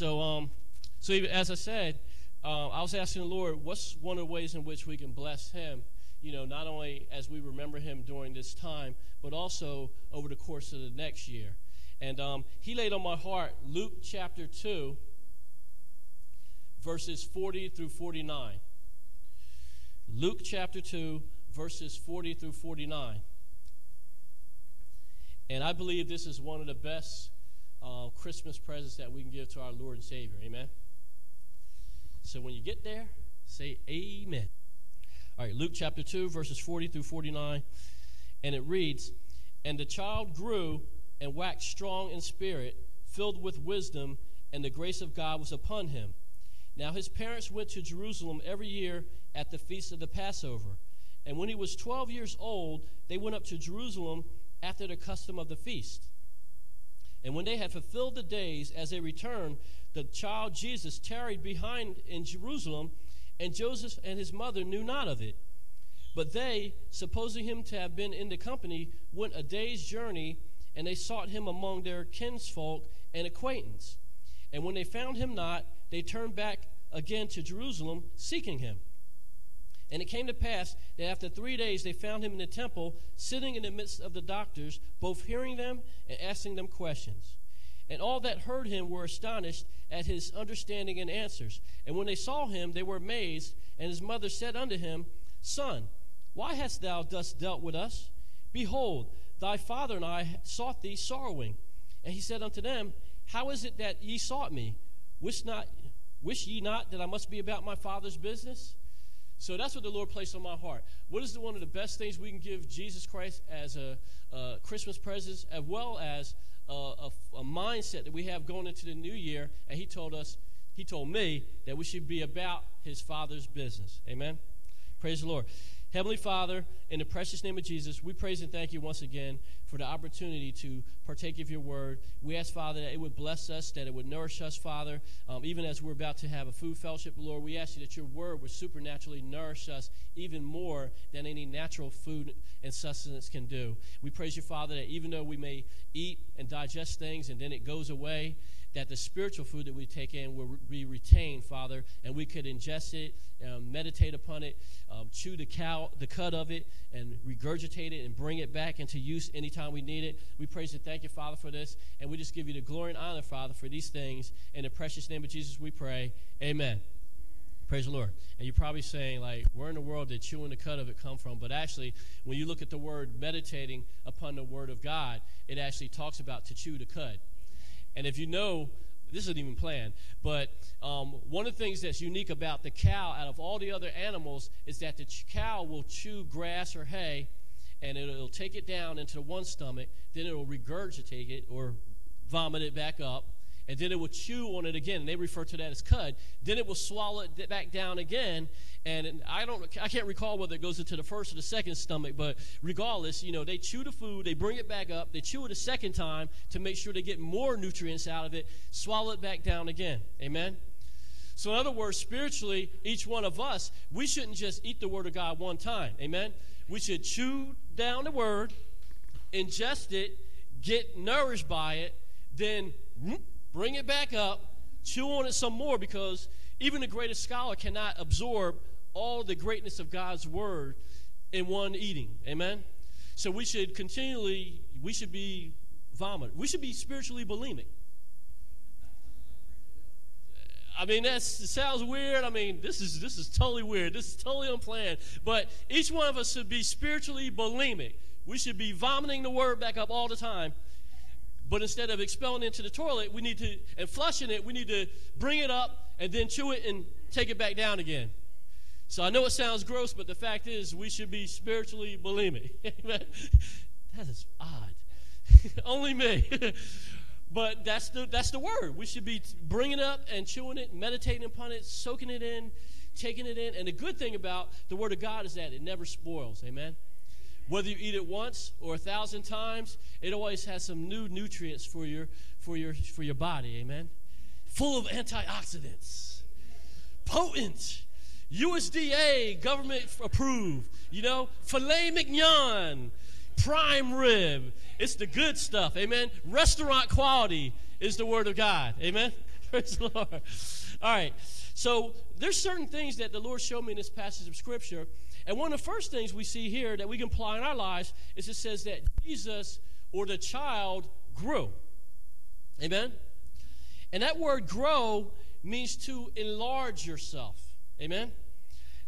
So even, as I said, I was asking the Lord, what's one of the ways in which we can bless him, you know, not only as we remember him during this time, but also over the course of the next year. And he laid on my heart Luke chapter 2, verses 40 through 49. Luke chapter 2, verses 40 through 49. And I believe this is one of the best Christmas presents that we can give to our Lord and Savior. Amen? So when you get there, say amen. All right, Luke chapter 2, verses 40 through 49. And it reads, "And the child grew and waxed strong in spirit, filled with wisdom, and the grace of God was upon him. Now his parents went to Jerusalem every year at the feast of the Passover. And when he was 12 years old, they went up to Jerusalem after the custom of the feast. And when they had fulfilled the days as they returned, the child Jesus tarried behind in Jerusalem, and Joseph and his mother knew not of it. But they, supposing him to have been in the company, went a day's journey, and they sought him among their kinsfolk and acquaintance. And when they found him not, they turned back again to Jerusalem, seeking him. And it came to pass that after 3 days they found him in the temple, sitting in the midst of the doctors, both hearing them and asking them questions. And all that heard him were astonished at his understanding and answers. And when they saw him, they were amazed. And his mother said unto him, Son, why hast thou thus dealt with us? Behold, thy father and I sought thee sorrowing. And he said unto them, How is it that ye sought me? Wish ye not that I must be about my father's business?" So that's what the Lord placed on my heart. What is one of the best things we can give Jesus Christ as a Christmas present, as well as a mindset that we have going into the new year? And he told me that we should be about his Father's business. Amen? Praise the Lord. Heavenly Father, in the precious name of Jesus, we praise and thank you once again for the opportunity to partake of your word. We ask, Father, that it would bless us, that it would nourish us, Father. Even as we're about to have a food fellowship, Lord, we ask you that your word would supernaturally nourish us even more than any natural food and sustenance can do. We praise you, Father, that even though we may eat and digest things and then it goes away, that the spiritual food that we take in will be retained, Father, and we could ingest it, meditate upon it, chew the cud of it, and regurgitate it and bring it back into use anytime we need it. We praise and thank you, Father, for this, and we just give you the glory and honor, Father, for these things. In the precious name of Jesus we pray, amen. Praise the Lord. And you're probably saying, like, where in the world did chewing the cud of it come from? But actually, when you look at the word meditating upon the word of God, it actually talks about to chew the cud. And if you know, this isn't even planned, but one of the things that's unique about the cow out of all the other animals is that the cow will chew grass or hay, and it'll take it down into one stomach, then it'll regurgitate it or vomit it back up, and then it will chew on it again, and they refer to that as cud. Then it will swallow it back down again, and I can't recall whether it goes into the first or the second stomach, but regardless, you know, they chew the food, they bring it back up, they chew it a second time to make sure they get more nutrients out of it, swallow it back down again. Amen? So in other words, spiritually, each one of us, we shouldn't just eat the Word of God one time. Amen? We should chew down the Word, ingest it, get nourished by it, then bring it back up, chew on it some more, because even the greatest scholar cannot absorb all the greatness of God's word in one eating. Amen? So we should continually, we should be spiritually bulimic. I mean, that sounds weird. I mean, this is totally weird. This is totally unplanned. But each one of us should be spiritually bulimic. We should be vomiting the word back up all the time. But instead of expelling it into the toilet, and flushing it, we need to bring it up and then chew it and take it back down again. So I know it sounds gross, but the fact is we should be spiritually bulimic. That is odd. Only me. But that's the word. We should be bringing it up and chewing it, meditating upon it, soaking it in, taking it in. And the good thing about the Word of God is that it never spoils. Amen? Whether you eat it once or 1,000 times, it always has some new nutrients for your body. Amen. Full of antioxidants, potent, USDA government approved. You know, filet mignon, prime rib. It's the good stuff. Amen. Restaurant quality is the Word of God. Amen. Praise the Lord. All right. So there's certain things that the Lord showed me in this passage of Scripture. And one of the first things we see here that we can apply in our lives is it says that Jesus, or the child, grew. Amen? And that word grow means to enlarge yourself. Amen?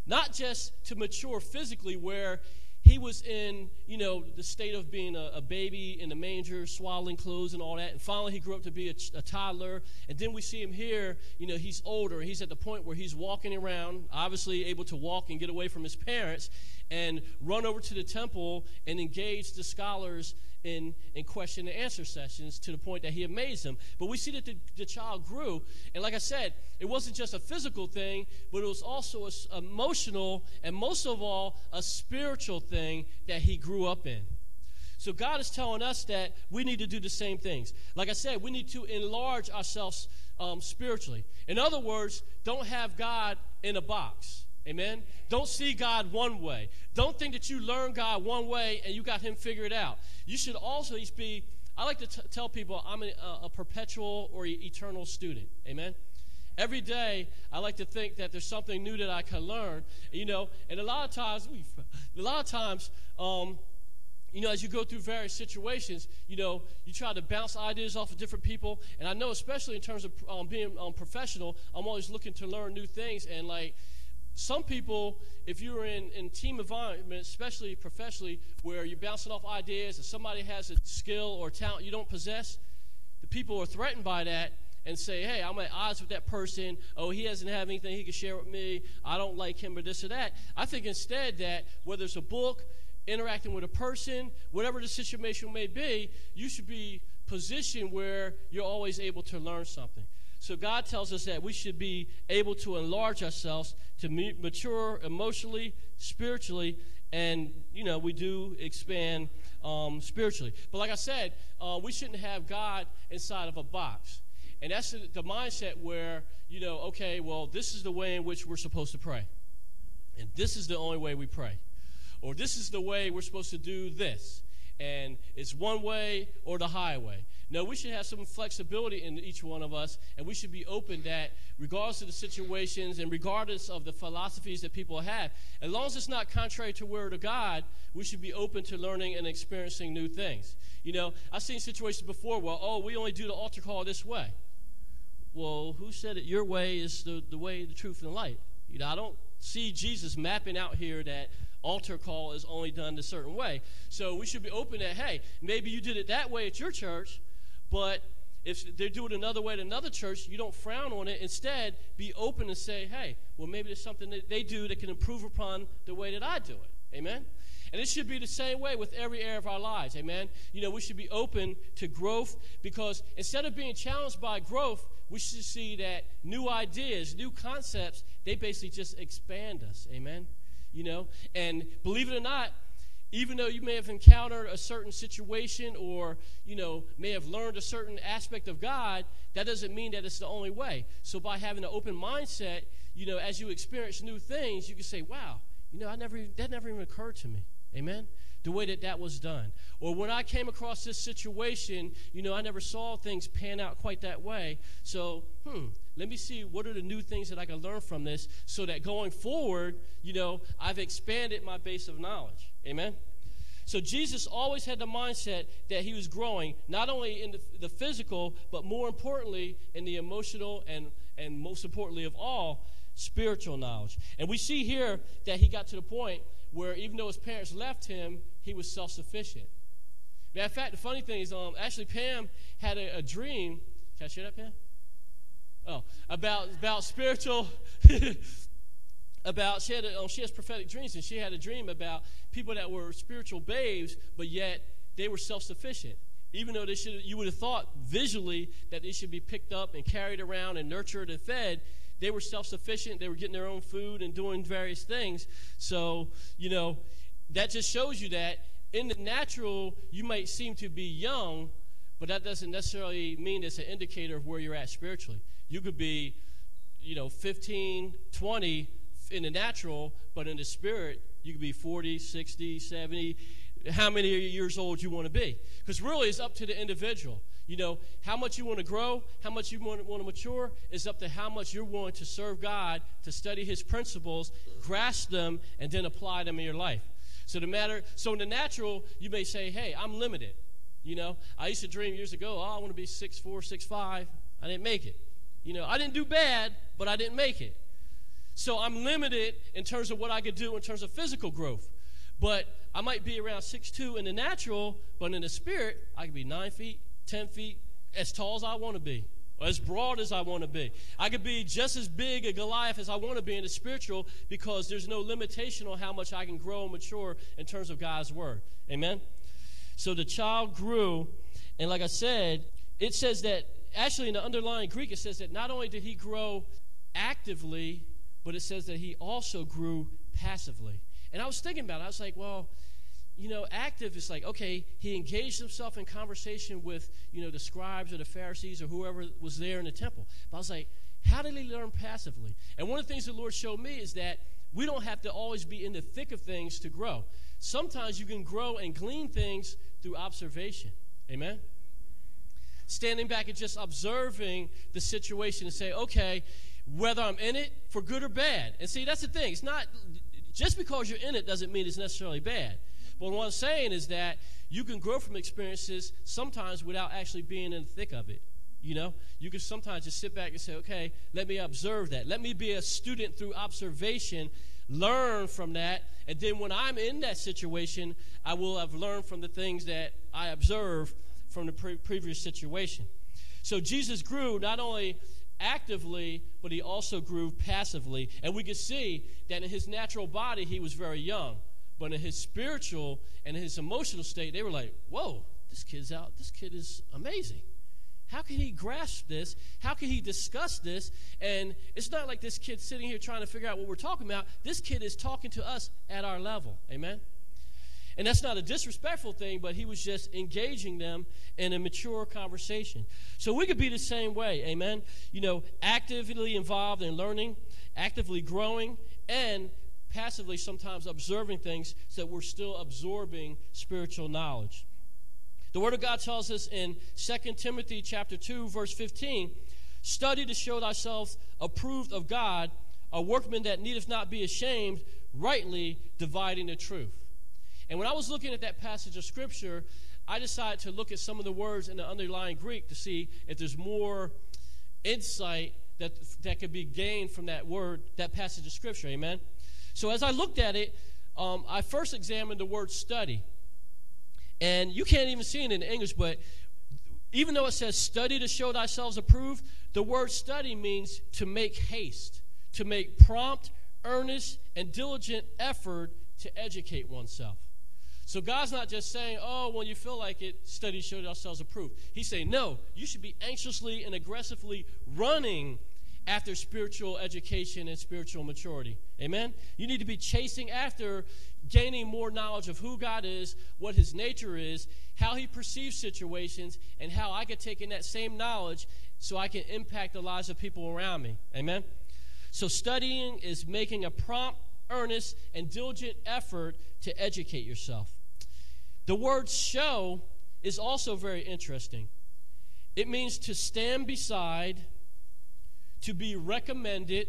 Not just to mature physically where he was in, you know, the state of being a baby in the manger, swaddling clothes and all that. And finally he grew up to be a toddler. And then we see him here, you know, he's older. He's at the point where he's walking around, obviously able to walk and get away from his parents and run over to the temple and engage the scholars in question and answer sessions to the point that he amazed them. But we see that the child grew. And like I said, it wasn't just a physical thing, but it was also an emotional and most of all a spiritual thing that he grew up in. So God is telling us that we need to do the same things. Like I said, we need to enlarge ourselves spiritually. In other words, don't have God in a box. Amen? Don't see God one way. Don't think that you learn God one way and you got him figured out. You should also be, I like to tell people I'm a perpetual or eternal student. Amen? Every day I like to think that there's something new that I can learn. You know, and a lot of times, you know, as you go through various situations, you know, you try to bounce ideas off of different people. And I know especially in terms of being professional, I'm always looking to learn new things and like, some people, if you're in team environment, especially professionally, where you're bouncing off ideas and somebody has a skill or talent you don't possess, the people are threatened by that and say, hey, I'm at odds with that person. Oh, he doesn't have anything he can share with me. I don't like him or this or that. I think instead that whether it's a book, interacting with a person, whatever the situation may be, you should be positioned where you're always able to learn something. So God tells us that we should be able to enlarge ourselves, to mature emotionally, spiritually, and, you know, we do expand spiritually. But like I said, we shouldn't have God inside of a box. And that's the mindset where, you know, okay, well, this is the way in which we're supposed to pray. And this is the only way we pray. Or this is the way we're supposed to do this. And it's one way or the highway. No, we should have some flexibility in each one of us, and we should be open that regardless of the situations and regardless of the philosophies that people have, as long as it's not contrary to the Word of God, we should be open to learning and experiencing new things. You know, I've seen situations before where, oh, we only do the altar call this way. Well, who said it? Your way is the way, the truth, and the light. You know, I don't see Jesus mapping out here that altar call is only done a certain way. So we should be open that, hey, maybe you did it that way at your church, but if they do it another way at another church, you don't frown on it. Instead, be open and say, hey, well, maybe there's something that they do that can improve upon the way that I do it. Amen? And it should be the same way with every area of our lives. Amen? You know, we should be open to growth because instead of being challenged by growth, we should see that new ideas, new concepts, they basically just expand us. Amen? You know, and believe it or not, even though you may have encountered a certain situation or, you know, may have learned a certain aspect of God, that doesn't mean that it's the only way. So by having an open mindset, you know, as you experience new things, you can say, wow, you know, that never even occurred to me. Amen? The way that was done. Or when I came across this situation, you know, I never saw things pan out quite that way. So, let me see what are the new things that I can learn from this so that going forward, you know, I've expanded my base of knowledge. Amen? So Jesus always had the mindset that he was growing, not only in the physical, but more importantly, in the emotional and most importantly of all, spiritual knowledge. And we see here that he got to the point where even though his parents left him, he was self-sufficient. Matter of fact, the funny thing is, actually Pam had a dream. Can I share that, Pam? Oh, about spiritual... About she has prophetic dreams, and she had a dream about people that were spiritual babes, but yet they were self-sufficient. Even though you would have thought visually that they should be picked up and carried around and nurtured and fed, they were self-sufficient. They were getting their own food and doing various things. So, you know, that just shows you that in the natural you might seem to be young, but that doesn't necessarily mean it's an indicator of where you're at spiritually. You could be, you know, 15, 20. In the natural, but in the spirit, you could be 40, 60, 70, how many years old you want to be. Because really it's up to the individual. You know, how much you want to grow, how much you want to mature is up to how much you're willing to serve God, to study his principles, grasp them, and then apply them in your life. So in the natural, you may say, hey, I'm limited. You know, I used to dream years ago, oh, I want to be 6'4", 6'5". I didn't make it. You know, I didn't do bad, but I didn't make it. So I'm limited in terms of what I could do in terms of physical growth. But I might be around 6'2" in the natural, but in the spirit, I could be 9 feet, 10 feet, as tall as I want to be, or as broad as I want to be. I could be just as big a Goliath as I want to be in the spiritual, because there's no limitation on how much I can grow and mature in terms of God's word. Amen? So the child grew, and like I said, it says that, actually in the underlying Greek, it says that not only did he grow actively, but it says that he also grew passively. And I was thinking about it. I was like, well, you know, active is like, okay, he engaged himself in conversation with, you know, the scribes or the Pharisees or whoever was there in the temple. But I was like, how did he learn passively? And one of the things the Lord showed me is that we don't have to always be in the thick of things to grow. Sometimes you can grow and glean things through observation. Amen? Standing back and just observing the situation and say, okay, whether I'm in it for good or bad. And see, that's the thing. It's not just because you're in it doesn't mean it's necessarily bad. But what I'm saying is that you can grow from experiences sometimes without actually being in the thick of it, you know? You can sometimes just sit back and say, okay, let me observe that. Let me be a student through observation, learn from that, and then when I'm in that situation, I will have learned from the things that I observed from the previous situation. So Jesus grew not only actively, but he also grew passively. And we can see that in his natural body, he was very young. But in his spiritual and his emotional state, they were like, whoa, this kid's out. This kid is amazing. How can he grasp this? How can he discuss this? And it's not like this kid's sitting here trying to figure out what we're talking about. This kid is talking to us at our level. Amen? And that's not a disrespectful thing, but he was just engaging them in a mature conversation. So we could be the same way. Amen? You know, actively involved in learning, actively growing, and passively sometimes observing things so that we're still absorbing spiritual knowledge. The Word of God tells us in 2 Timothy chapter 2, verse 15, study to show thyself approved of God, a workman that needeth not be ashamed, rightly dividing the truth. And when I was looking at that passage of Scripture, I decided to look at some of the words in the underlying Greek to see if there's more insight that could be gained from that word, that passage of Scripture. Amen? So as I looked at it, I first examined the word study. And you can't even see it in English, but even though it says study to show thyself approved, the word study means to make haste, to make prompt, earnest, and diligent effort to educate oneself. So God's not just saying, oh, when you feel like it, study to show thyself approved. He's saying, no, you should be anxiously and aggressively running after spiritual education and spiritual maturity. Amen? You need to be chasing after gaining more knowledge of who God is, what his nature is, how he perceives situations, and how I can take in that same knowledge so I can impact the lives of people around me. Amen? So studying is making a prompt, earnest, and diligent effort to educate yourself. The word show is also very interesting. It means to stand beside, to be recommended,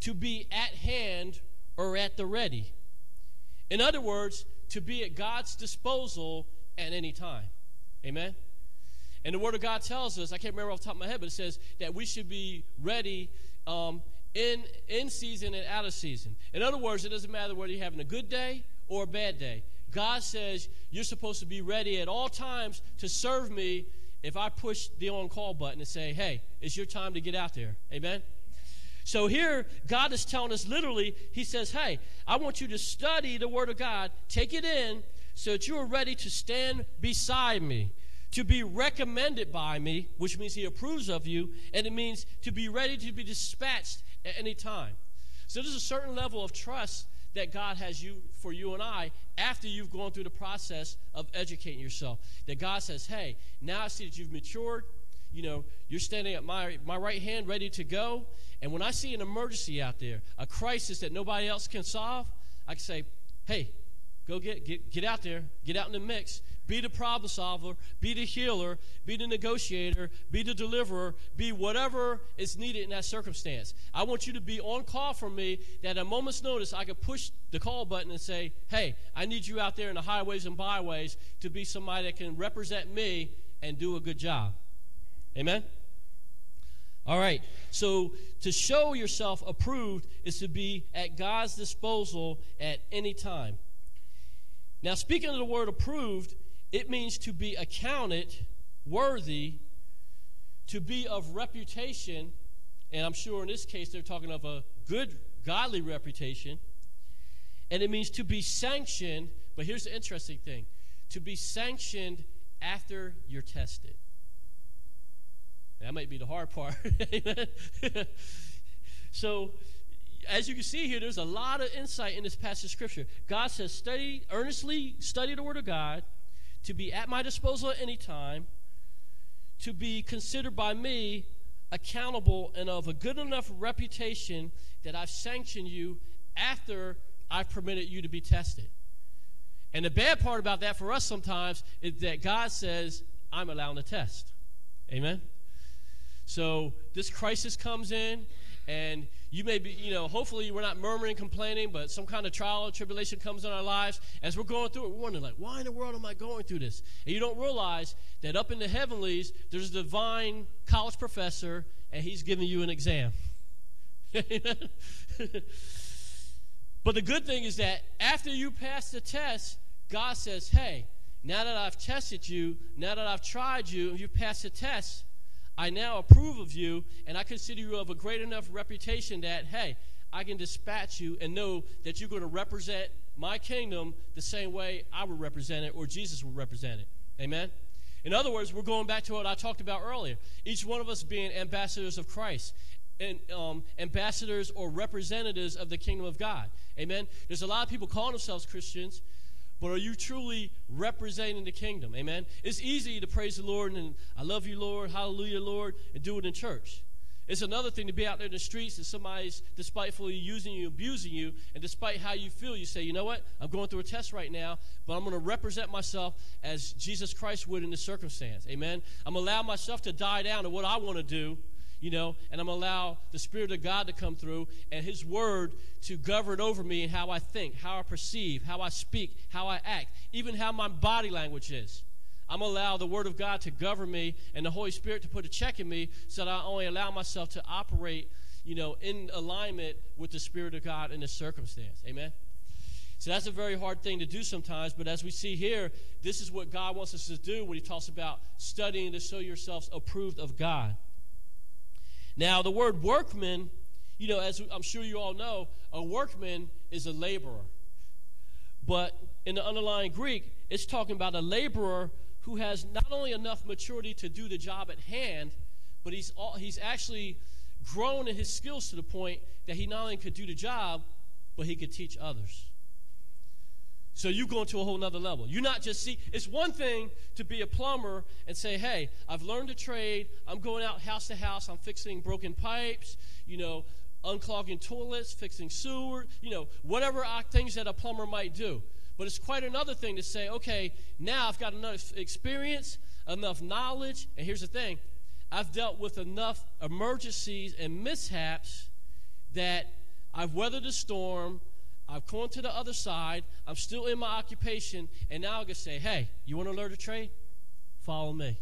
to be at hand or at the ready. In other words, to be at God's disposal at any time. Amen? And the Word of God tells us, I can't remember off the top of my head, but it says that we should be ready in season and out of season. In other words, it doesn't matter whether you're having a good day or a bad day. God says you're supposed to be ready at all times to serve me. If I push the on-call button and say, hey, it's your time to get out there. Amen? So here, God is telling us literally, he says, hey, I want you to study the Word of God, take it in, so that you are ready to stand beside me, to be recommended by me, which means he approves of you, and it means to be ready to be dispatched at any time. So there's a certain level of trust that God has you for you and I after you've gone through the process of educating yourself. That God says, hey, now I see that you've matured. You know, you're standing at my right hand ready to go. And when I see an emergency out there, a crisis that nobody else can solve, I can say, hey, Go get out there. Get out in the mix. Be the problem solver. Be the healer. Be the negotiator. Be the deliverer. Be whatever is needed in that circumstance. I want you to be on call for me, that at a moment's notice I could push the call button and say, hey, I need you out there in the highways and byways to be somebody that can represent me and do a good job. Amen? All right, so to show yourself approved is to be at God's disposal at any time. Now, speaking of the word approved, it means to be accounted worthy, to be of reputation, and I'm sure in this case they're talking of a good, godly reputation, and it means to be sanctioned, but here's the interesting thing, to be sanctioned after you're tested. That might be the hard part. So, as you can see here, there's a lot of insight in this passage of Scripture. God says, earnestly study the Word of God, to be at my disposal at any time, to be considered by me accountable and of a good enough reputation that I've sanctioned you after I've permitted you to be tested. And the bad part about that for us sometimes is that God says, I'm allowing the test. Amen? So this crisis comes in, and you may be, hopefully we're not murmuring, complaining, but some kind of trial or tribulation comes in our lives. As we're going through it, we're wondering, like, why in the world am I going through this? And you don't realize that up in the heavenlies, there's a divine college professor, and he's giving you an exam. But the good thing is that after you pass the test, God says, hey, now that I've tested you, now that I've tried you, and you passed the test, I now approve of you, and I consider you of a great enough reputation that, hey, I can dispatch you and know that you're going to represent my kingdom the same way I would represent it or Jesus would represent it. Amen? In other words, we're going back to what I talked about earlier, each one of us being ambassadors of Christ and ambassadors or representatives of the kingdom of God. Amen? There's a lot of people calling themselves Christians, but are you truly representing the kingdom? Amen? It's easy to praise the Lord and I love you, Lord, hallelujah, Lord, and do it in church. It's another thing to be out there in the streets and somebody's despitefully using you, abusing you, and despite how you feel, you say, you know what? I'm going through a test right now, but I'm going to represent myself as Jesus Christ would in this circumstance. Amen? I'm going to allow myself to die down to what I want to do, and I'm going to allow the Spirit of God to come through and His Word to govern over me and how I think, how I perceive, how I speak, how I act, even how my body language is. I'm going to allow the Word of God to govern me and the Holy Spirit to put a check in me so that I only allow myself to operate, in alignment with the Spirit of God in this circumstance. Amen? So that's a very hard thing to do sometimes, but as we see here, this is what God wants us to do when He talks about studying to show yourselves approved of God. Now, the word workman, as I'm sure you all know, a workman is a laborer. But in the underlying Greek, it's talking about a laborer who has not only enough maturity to do the job at hand, but he's actually grown in his skills to the point that he not only could do the job, but he could teach others. So you go to a whole nother level. You're not just it's one thing to be a plumber and say, hey, I've learned a trade. I'm going out house to house. I'm fixing broken pipes, unclogging toilets, fixing sewer, whatever things that a plumber might do. But it's quite another thing to say, okay, now I've got enough experience, enough knowledge. And here's the thing. I've dealt with enough emergencies and mishaps that I've weathered the storm. I've gone to the other side, I'm still in my occupation, and now I can say, hey, you want to learn a trade? Follow me.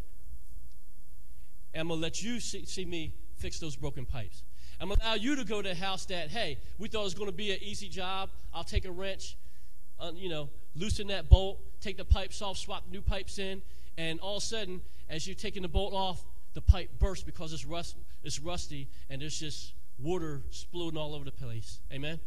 And I'm going to let you see me fix those broken pipes. I'm going to allow you to go to a house that, hey, we thought it was going to be an easy job. I'll take a wrench, loosen that bolt, take the pipes off, swap new pipes in, and all of a sudden, as you're taking the bolt off, the pipe bursts because it's rusty, and there's just water spilling all over the place. Amen?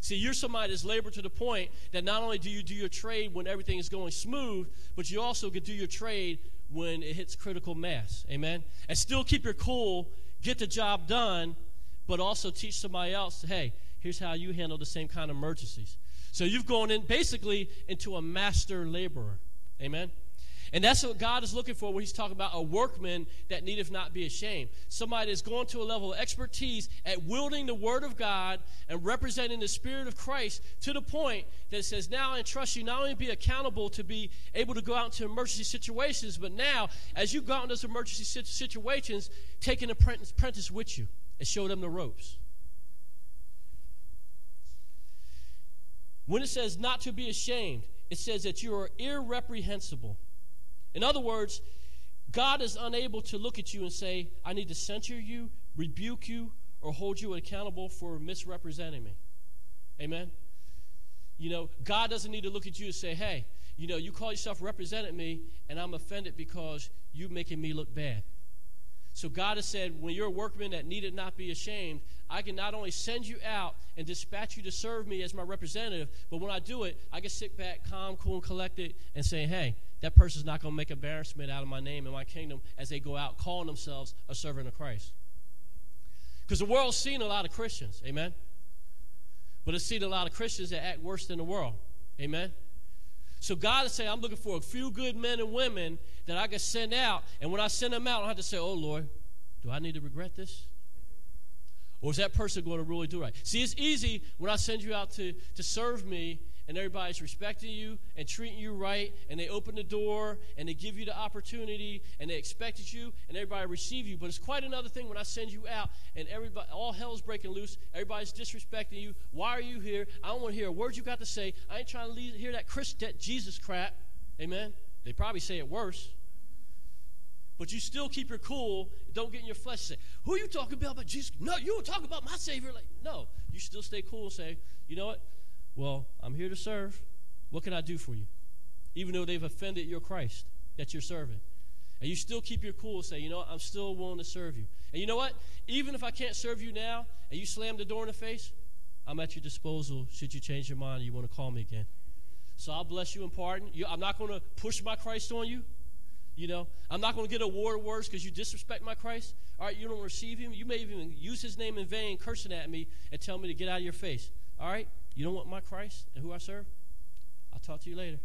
See, you're somebody that's labored to the point that not only do you do your trade when everything is going smooth, but you also could do your trade when it hits critical mass, amen? And still keep your cool, get the job done, but also teach somebody else, hey, here's how you handle the same kind of emergencies. So you've gone in basically into a master laborer, amen? And that's what God is looking for when he's talking about a workman that needeth not be ashamed. Somebody that's going to a level of expertise at wielding the word of God and representing the Spirit of Christ to the point that it says, now I entrust you not only to be accountable to be able to go out into emergency situations, but now as you go out into those emergency situations, take an apprentice with you and show them the ropes. When it says not to be ashamed, it says that you are irreprehensible. In other words, God is unable to look at you and say, I need to censure you, rebuke you, or hold you accountable for misrepresenting me. Amen? You know, God doesn't need to look at you and say, hey, you know, you call yourself representing me, and I'm offended because you're making me look bad. So God has said, when you're a workman that needed not be ashamed, I can not only send you out and dispatch you to serve me as my representative, but when I do it, I can sit back calm, cool, and collected and say, hey, that person's not going to make embarrassment out of my name and my kingdom as they go out calling themselves a servant of Christ. Because the world's seen a lot of Christians, amen? But it's seen a lot of Christians that act worse than the world, amen? So God is saying, I'm looking for a few good men and women that I can send out. And when I send them out, I have to say, oh, Lord, do I need to regret this? Or is that person going to really do right? See, it's easy when I send you out to serve me and everybody's respecting you and treating you right and they open the door and they give you the opportunity and they expected you and everybody receive you. But it's quite another thing when I send you out and everybody, all hell's breaking loose, everybody's disrespecting you. Why are you here? I don't want to hear a word you got to say. I ain't trying to hear that Jesus crap. Amen? They probably say it worse. But you still keep your cool. Don't get in your flesh and say, who are you talking about Jesus? No, you were talking about my Savior. Like, no, you still stay cool and say, you know what? Well, I'm here to serve. What can I do for you? Even though they've offended your Christ that you're serving. And you still keep your cool and say, you know what? I'm still willing to serve you. And you know what? Even if I can't serve you now and you slam the door in the face, I'm at your disposal should you change your mind or you want to call me again. So I'll bless you and pardon. I'm not going to push my Christ on you. You know, I'm not going to get a word of words because you disrespect my Christ. All right, you don't receive him. You may even use his name in vain, cursing at me and tell me to get out of your face. All right, you don't want my Christ and who I serve? I'll talk to you later.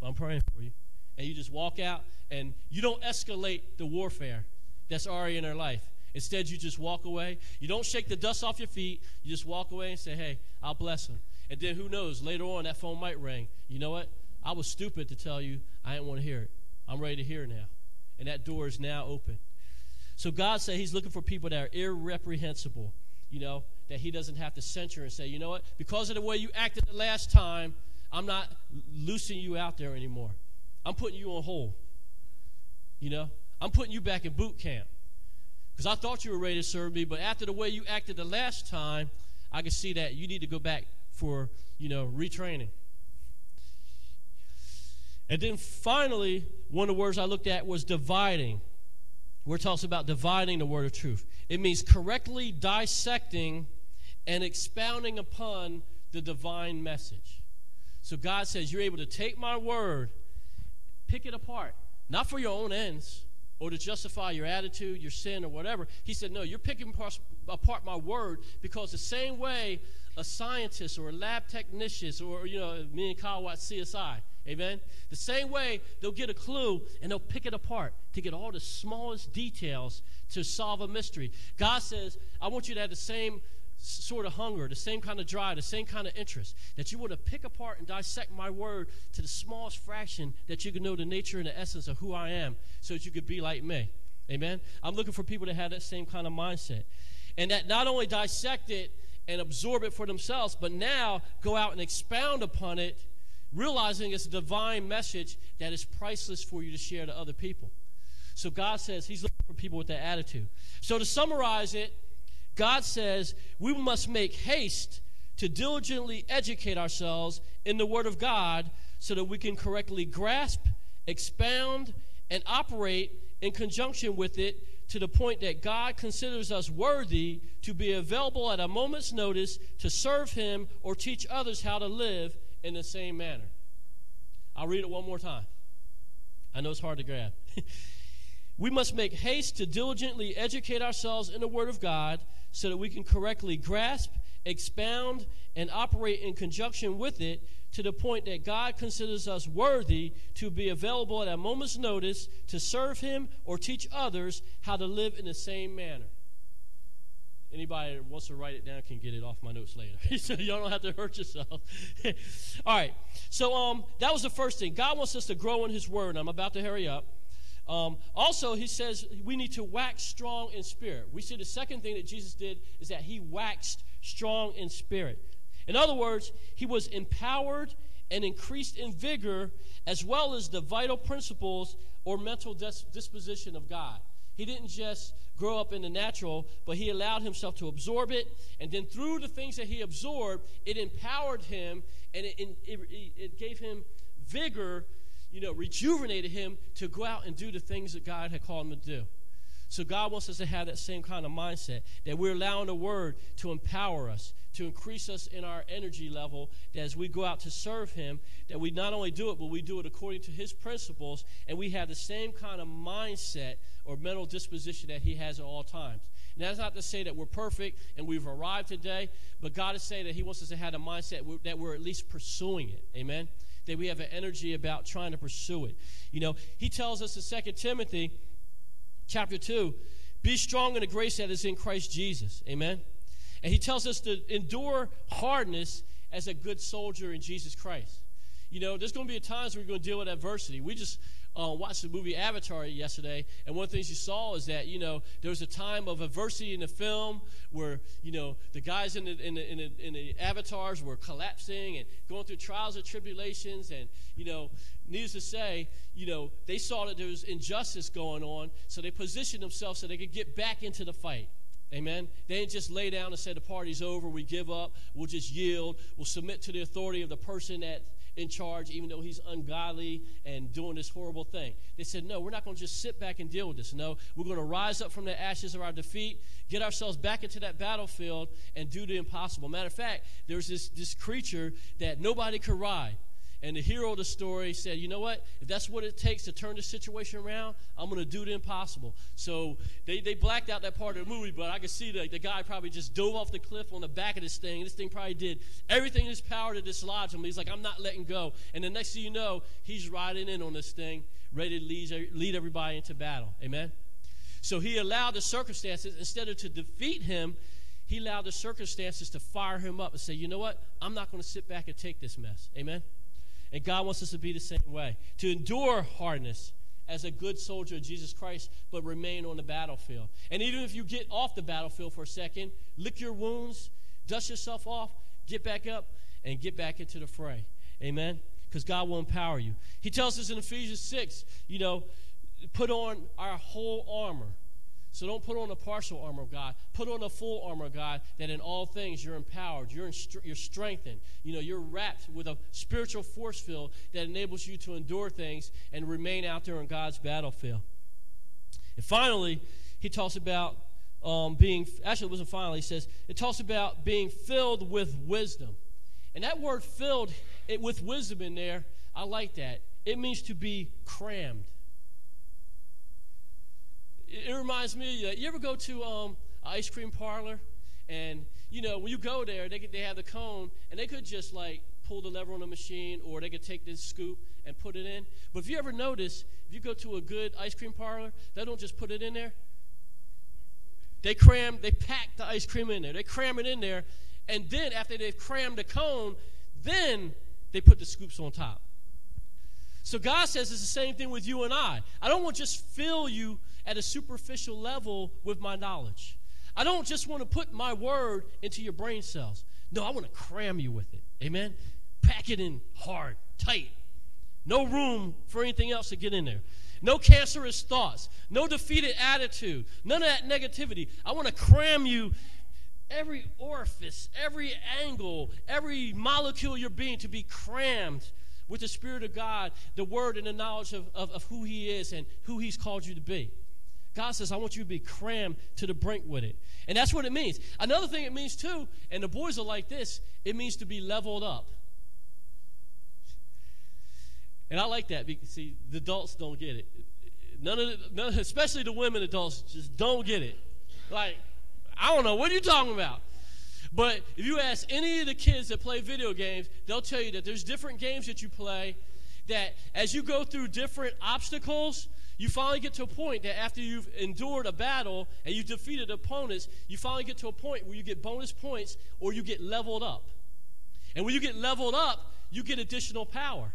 But I'm praying for you. And you just walk out and you don't escalate the warfare that's already in their life. Instead, you just walk away. You don't shake the dust off your feet. You just walk away and say, hey, I'll bless him. And then who knows, later on that phone might ring. You know what? I was stupid to tell you I didn't want to hear it. I'm ready to hear now. And that door is now open. So God said he's looking for people that are irreprehensible, you know, that he doesn't have to censure and say, you know what, because of the way you acted the last time, I'm not loosing you out there anymore. I'm putting you on hold. You know, I'm putting you back in boot camp because I thought you were ready to serve me, but after the way you acted the last time, I can see that you need to go back for, you know, retraining. And then finally, one of the words I looked at was dividing. We're talking about dividing the word of truth. It means correctly dissecting and expounding upon the divine message. So God says, you're able to take my word, pick it apart, not for your own ends or to justify your attitude, your sin, or whatever. He said, no, you're picking apart my word because the same way a scientist or a lab technician or, you know, me and Kyle watch CSI, amen? The same way they'll get a clue and they'll pick it apart to get all the smallest details to solve a mystery. God says, I want you to have the same sort of hunger, the same kind of drive, the same kind of interest, that you want to pick apart and dissect my word to the smallest fraction that you can know the nature and the essence of who I am so that you could be like me, amen? I'm looking for people that have that same kind of mindset and that not only dissect it and absorb it for themselves, but now go out and expound upon it, realizing it's a divine message that is priceless for you to share to other people. So God says he's looking for people with that attitude. So to summarize it, God says we must make haste to diligently educate ourselves in the Word of God so that we can correctly grasp, expound, and operate in conjunction with it to the point that God considers us worthy to be available at a moment's notice to serve him or teach others how to live in the same manner. I'll read it one more time. I know it's hard to grab. We must make haste to diligently educate ourselves in the Word of God so that we can correctly grasp, expound, and operate in conjunction with it to the point that God considers us worthy to be available at a moment's notice to serve him or teach others how to live in the same manner. Anybody that wants to write it down can get it off my notes later. So y'all don't have to hurt yourself. All right. So that was the first thing. God wants us to grow in his word. I'm about to hurry up. Also, he says we need to wax strong in spirit. We see the second thing that Jesus did is that he waxed strong in spirit. In other words, he was empowered and increased in vigor as well as the vital principles or mental disposition of God. He didn't just grow up in the natural, but he allowed himself to absorb it. And then through the things that he absorbed, it empowered him and it gave him vigor, rejuvenated him to go out and do the things that God had called him to do. So God wants us to have that same kind of mindset, that we're allowing the word to empower us, to increase us in our energy level, that as we go out to serve him, that we not only do it, but we do it according to his principles, and we have the same kind of mindset or mental disposition that he has at all times. And that's not to say that we're perfect and we've arrived today, but God is saying that he wants us to have a mindset that we're at least pursuing it. Amen? That we have an energy about trying to pursue it. He tells us in 2 Timothy, Chapter 2, be strong in the grace that is in Christ Jesus. Amen? And he tells us to endure hardness as a good soldier in Jesus Christ. There's going to be times where we're going to deal with adversity. We just watched the movie Avatar yesterday, and one of the things you saw is that, there was a time of adversity in the film where, the guys in the avatars were collapsing and going through trials and tribulations, and, needless to say, they saw that there was injustice going on, so they positioned themselves so they could get back into the fight. Amen? They didn't just lay down and say the party's over, we give up, we'll just yield, we'll submit to the authority of the person that in charge, even though he's ungodly and doing this horrible thing. They said, no, we're not going to just sit back and deal with this. No, we're going to rise up from the ashes of our defeat, get ourselves back into that battlefield, and do the impossible. Matter of fact, there's this creature that nobody could ride. And the hero of the story said, you know what? If that's what it takes to turn the situation around, I'm going to do the impossible. So they blacked out that part of the movie, but I could see that the guy probably just dove off the cliff on the back of this thing. This thing probably did everything in his power to dislodge him. He's like, I'm not letting go. And the next thing you know, he's riding in on this thing, ready to lead everybody into battle. Amen? So he allowed the circumstances, instead of to defeat him, he allowed the circumstances to fire him up and say, you know what? I'm not going to sit back and take this mess. Amen? And God wants us to be the same way, to endure hardness as a good soldier of Jesus Christ, but remain on the battlefield. And even if you get off the battlefield for a second, lick your wounds, dust yourself off, get back up, and get back into the fray. Amen? Because God will empower you. He tells us in Ephesians 6, put on our whole armor. So don't put on a partial armor of God. Put on a full armor of God, that in all things you're empowered, you're strengthened. You're wrapped with a spiritual force field that enables you to endure things and remain out there on God's battlefield. And finally, he talks about it talks about being filled with wisdom. And that word filled with wisdom in there, I like that. It means to be crammed. It reminds me, you ever go to an ice cream parlor, and, when you go there, they have the cone, and they could just, pull the lever on the machine, or they could take this scoop and put it in. But if you ever notice, if you go to a good ice cream parlor, they don't just put it in there. They pack the ice cream in there. They cram it in there, and then after they've crammed the cone, then they put the scoops on top. So God says it's the same thing with you and I. I don't want to just fill you at a superficial level with my knowledge. I don't just want to put my word into your brain cells. No, I want to cram you with it. Amen? Pack it in hard, tight. No room for anything else to get in there. No cancerous thoughts. No defeated attitude. None of that negativity. I want to cram you every orifice, every angle, every molecule of your being to be crammed with the Spirit of God, the Word, and the knowledge of who He is and who He's called you to be. God says, I want you to be crammed to the brink with it. And that's what it means. Another thing it means, too, and the boys are like this, it means to be leveled up. And I like that because, see, the adults don't get it. None of especially the women adults, just don't get it. I don't know, what are you talking about? But if you ask any of the kids that play video games, they'll tell you that there's different games that you play that as you go through different obstacles, you finally get to a point that after you've endured a battle and you've defeated opponents, you finally get to a point where you get bonus points or you get leveled up. And when you get leveled up, you get additional power.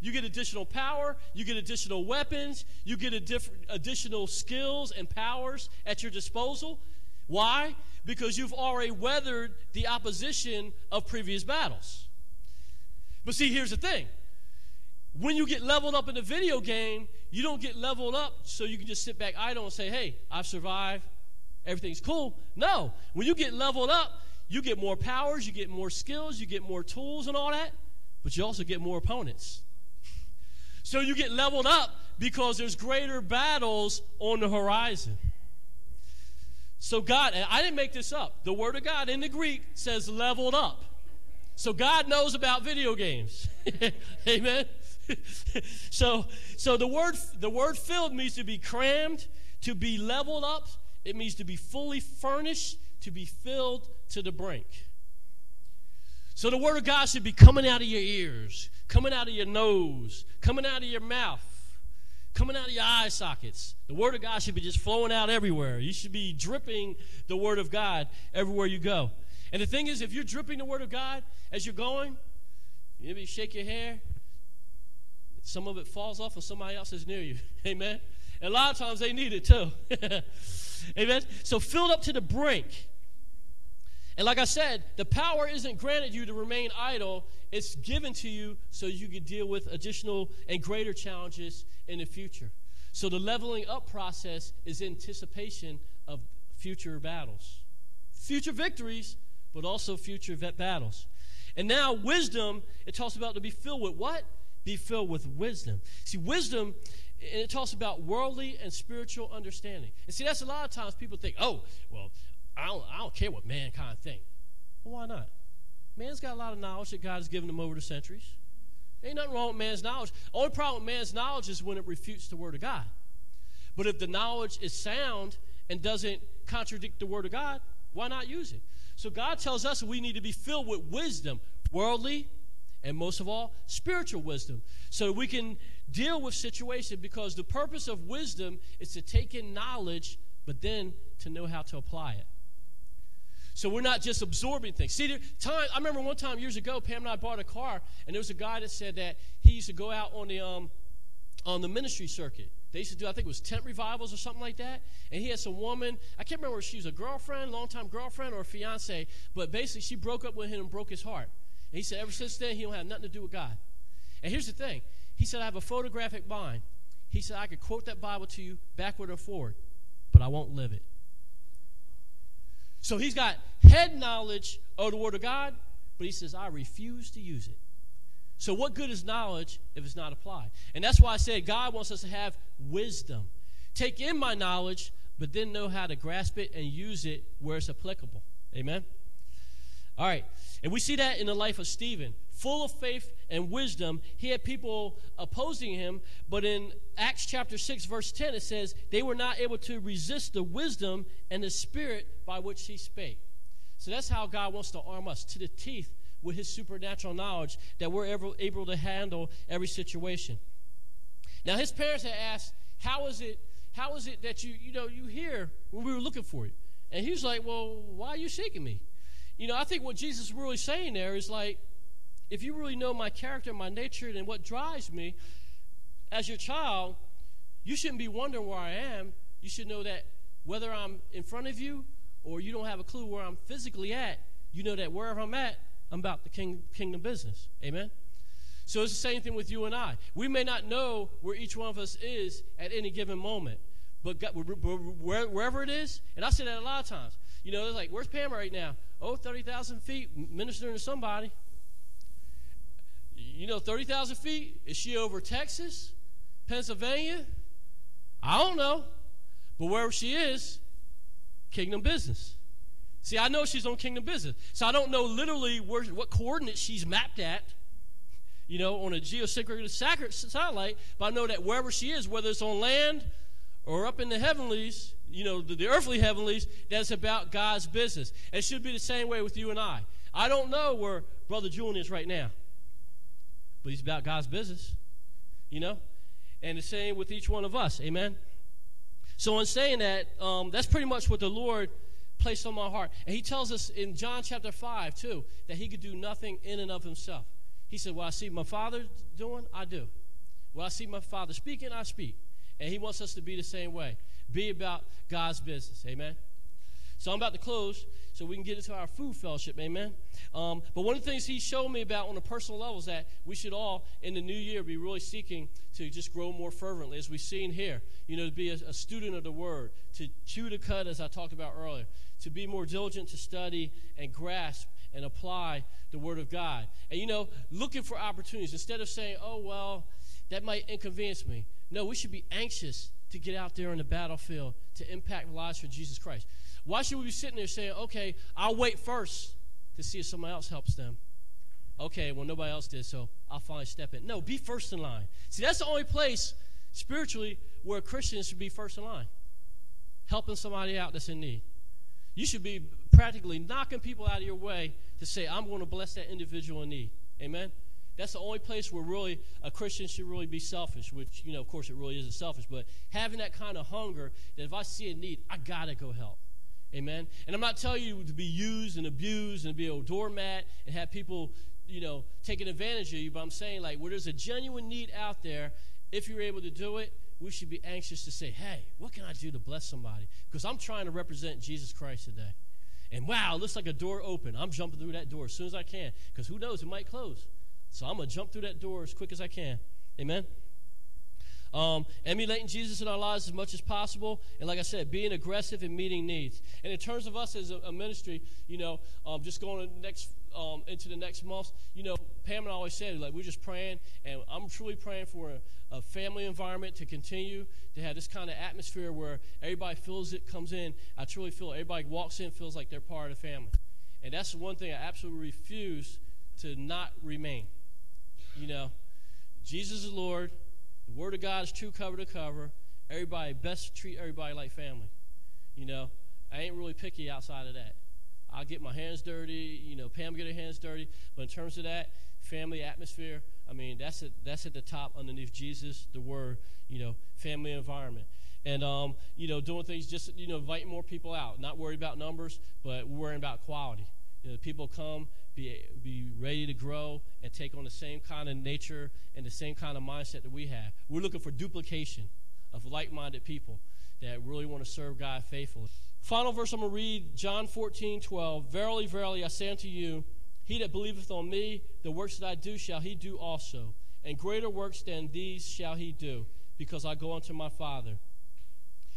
You get additional power, you get additional weapons, you get additional skills and powers at your disposal. Why? Because you've already weathered the opposition of previous battles. But see, here's the thing. When you get leveled up in a video game, you don't get leveled up so you can just sit back idle and say, hey, I've survived, everything's cool. No, when you get leveled up, you get more powers, you get more skills, you get more tools and all that, but you also get more opponents. So you get leveled up because there's greater battles on the horizon. So God, and I didn't make this up. The Word of God in the Greek says leveled up. So God knows about video games. Amen? So the word filled means to be crammed, to be leveled up. It means to be fully furnished, to be filled to the brink. So the Word of God should be coming out of your ears, coming out of your nose, coming out of your mouth, coming out of your eye sockets. The Word of God should be just flowing out everywhere. You should be dripping the Word of God everywhere you go. And the thing is, if you're dripping the Word of God as you're going, maybe shake your hair, some of it falls off of somebody else that's near you. Amen? And a lot of times they need it too. Amen? So filled up to the brink. And like I said, the power isn't granted you to remain idle. It's given to you so you can deal with additional and greater challenges in the future. So the leveling up process is anticipation of future battles. Future victories, but also future battles. And now wisdom, it talks about to be filled with what? Be filled with wisdom. See, wisdom, and it talks about worldly and spiritual understanding. And see, that's a lot of times people think, oh, well, I don't care what mankind think. Well, why not? Man's got a lot of knowledge that God has given him over the centuries. Ain't nothing wrong with man's knowledge. Only problem with man's knowledge is when it refutes the Word of God. But if the knowledge is sound and doesn't contradict the Word of God, why not use it? So God tells us we need to be filled with wisdom, worldly, and most of all, spiritual wisdom, so that we can deal with situations, because the purpose of wisdom is to take in knowledge, but then to know how to apply it. So we're not just absorbing things. See, I remember one time years ago, Pam and I bought a car, and there was a guy that said that he used to go out on the ministry circuit. They used to do, I think it was tent revivals or something like that. And he had some woman, I can't remember if she was a girlfriend, longtime girlfriend, or a fiance, but basically she broke up with him and broke his heart. He said, ever since then, he don't have nothing to do with God. And here's the thing. He said, I have a photographic mind. He said, I could quote that Bible to you backward or forward, but I won't live it. So he's got head knowledge of the Word of God, but he says, I refuse to use it. So what good is knowledge if it's not applied? And that's why I said God wants us to have wisdom. Take in my knowledge, but then know how to grasp it and use it where it's applicable. Amen? All right, and we see that in the life of Stephen. Full of faith and wisdom, he had people opposing him, but in Acts chapter 6, verse 10, it says, they were not able to resist the wisdom and the spirit by which he spake. So that's how God wants to arm us to the teeth with his supernatural knowledge, that we're able to handle every situation. Now, his parents had asked, how is it that you hear when we were looking for you? And he was like, well, why are you seeking me? You know, I think what Jesus is really saying there is like, if you really know my character, my nature, and what drives me as your child, you shouldn't be wondering where I am. You should know that whether I'm in front of you or you don't have a clue where I'm physically at, you know that wherever I'm at, I'm about the kingdom business. Amen? So it's the same thing with you and I. We may not know where each one of us is at any given moment, but God, wherever it is, and I say that a lot of times. You know, it's like, where's Pam right now? Oh, 30,000 feet, ministering to somebody. You know, 30,000 feet, is she over Texas, Pennsylvania? I don't know. But wherever she is, kingdom business. See, I know she's on kingdom business. So I don't know literally what coordinates she's mapped at, you know, on a geosynchronous satellite. But I know that wherever she is, whether it's on land or up in the heavenlies, the earthly heavenlies, that's about God's business. It should be the same way with you and I. I don't know where Brother Julian is right now, but he's about God's business, and the same with each one of us, amen? So in saying that, that's pretty much what the Lord placed on my heart. And he tells us in John chapter 5, too, that he could do nothing in and of himself. He said, what I see my Father doing, I do. What I see my Father speaking, I speak. And he wants us to be the same way. Be about God's business, amen? So I'm about to close so we can get into our food fellowship, amen? But one of the things he showed me about on a personal level is that we should all, in the new year, be really seeking to just grow more fervently, as we've seen here, to be a student of the Word, to chew the cud, as I talked about earlier, to be more diligent to study and grasp and apply the Word of God. And, looking for opportunities. Instead of saying, oh, well, that might inconvenience me. No, we should be anxious to get out there on the battlefield to impact lives for Jesus Christ. Why should we be sitting there saying, okay, I'll wait first to see if somebody else helps them? Okay, well, nobody else did, so I'll finally step in. No, be first in line. See, that's the only place spiritually where Christians should be first in line, helping somebody out that's in need. You should be practically knocking people out of your way to say, I'm going to bless that individual in need. Amen? That's the only place where really a Christian should really be selfish, which, of course, it really isn't selfish, but having that kind of hunger that if I see a need, I got to go help. Amen. And I'm not telling you to be used and abused and be a doormat and have people, taking advantage of you. But I'm saying, where there's a genuine need out there, if you're able to do it, we should be anxious to say, hey, what can I do to bless somebody? Because I'm trying to represent Jesus Christ today. And wow, it looks like a door open. I'm jumping through that door as soon as I can. Because who knows, it might close. So I'm going to jump through that door as quick as I can. Amen. Emulating Jesus in our lives as much as possible, and like I said, being aggressive and meeting needs. And in terms of us as a ministry, just going to into the next month, Pam and I always said, we're just praying, and I'm truly praying for a family environment to continue to have this kind of atmosphere where everybody feels it, comes in. I truly feel everybody walks in, feels like they're part of the family. And that's the one thing I absolutely refuse to not remain. Jesus is Lord. The Word of God is true cover to cover. Everybody, best treat everybody like family. I ain't really picky outside of that. I'll get my hands dirty, Pam get her hands dirty. But in terms of that, family atmosphere, that's at the top underneath Jesus, the Word, family environment. And, doing things just, inviting more people out. Not worried about numbers, but worrying about quality. People come, be ready to grow and take on the same kind of nature and the same kind of mindset that we have. We're looking for duplication of like-minded people that really want to serve God faithfully. Final verse I'm going to read, John 14:12. Verily, verily, I say unto you, he that believeth on me, the works that I do shall he do also, and greater works than these shall he do, because I go unto my Father.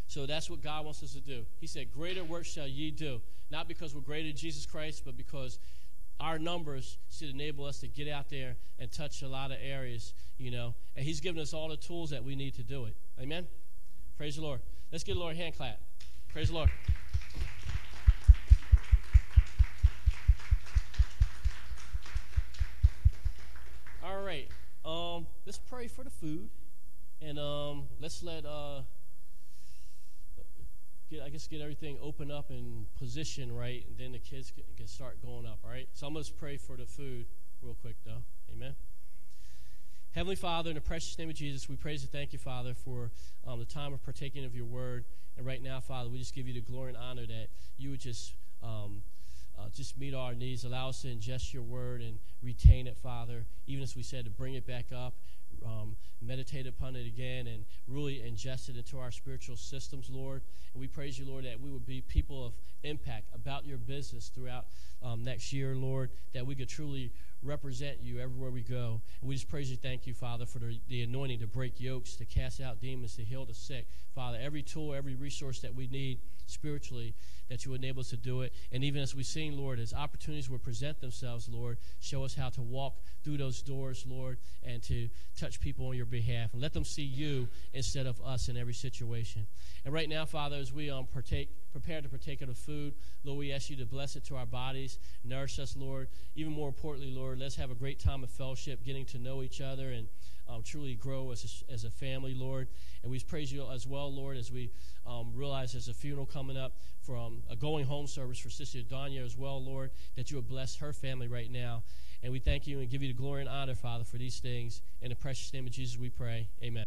So that's what God wants us to do. He said, greater works shall ye do, not because we're greater than Jesus Christ, but because our numbers should enable us to get out there and touch a lot of areas, And he's given us all the tools that we need to do it. Amen? Praise the Lord. Let's give the Lord a hand clap. Praise the Lord. All right. Let's pray for the food. And let's let... get everything open up and position right, and then the kids can start going up, all right? So I'm going to pray for the food real quick, though. Amen. Heavenly Father, in the precious name of Jesus, we praise and thank you, Father, for the time of partaking of your word. And right now, Father, we just give you the glory and honor that you would just meet our needs, allow us to ingest your word and retain it, Father, even as we said, to bring it back up. Meditate upon it again and really ingest it into our spiritual systems, Lord. And we praise you, Lord, that we would be people of impact about your business throughout next year, Lord, that we could truly represent you everywhere we go. And we just praise you, thank you, Father, for the anointing to break yokes, to cast out demons, to heal the sick. Father, every tool, every resource that we need spiritually, that you enable us to do it. And even as we've seen, Lord, as opportunities will present themselves, Lord, show us how to walk through those doors, Lord, and to touch people on your behalf, and let them see you instead of us in every situation. And right now, Father, as we prepare to partake of the food, Lord, we ask you to bless it to our bodies, nourish us, Lord. Even more importantly, Lord, let's have a great time of fellowship, getting to know each other, and truly grow as a family, Lord. And we praise you as well, Lord, as we realize there's a funeral coming up from a going home service for Sister Danya as well, Lord, that you would bless her family right now. And we thank you and give you the glory and honor, Father, for these things. In the precious name of Jesus we pray. Amen.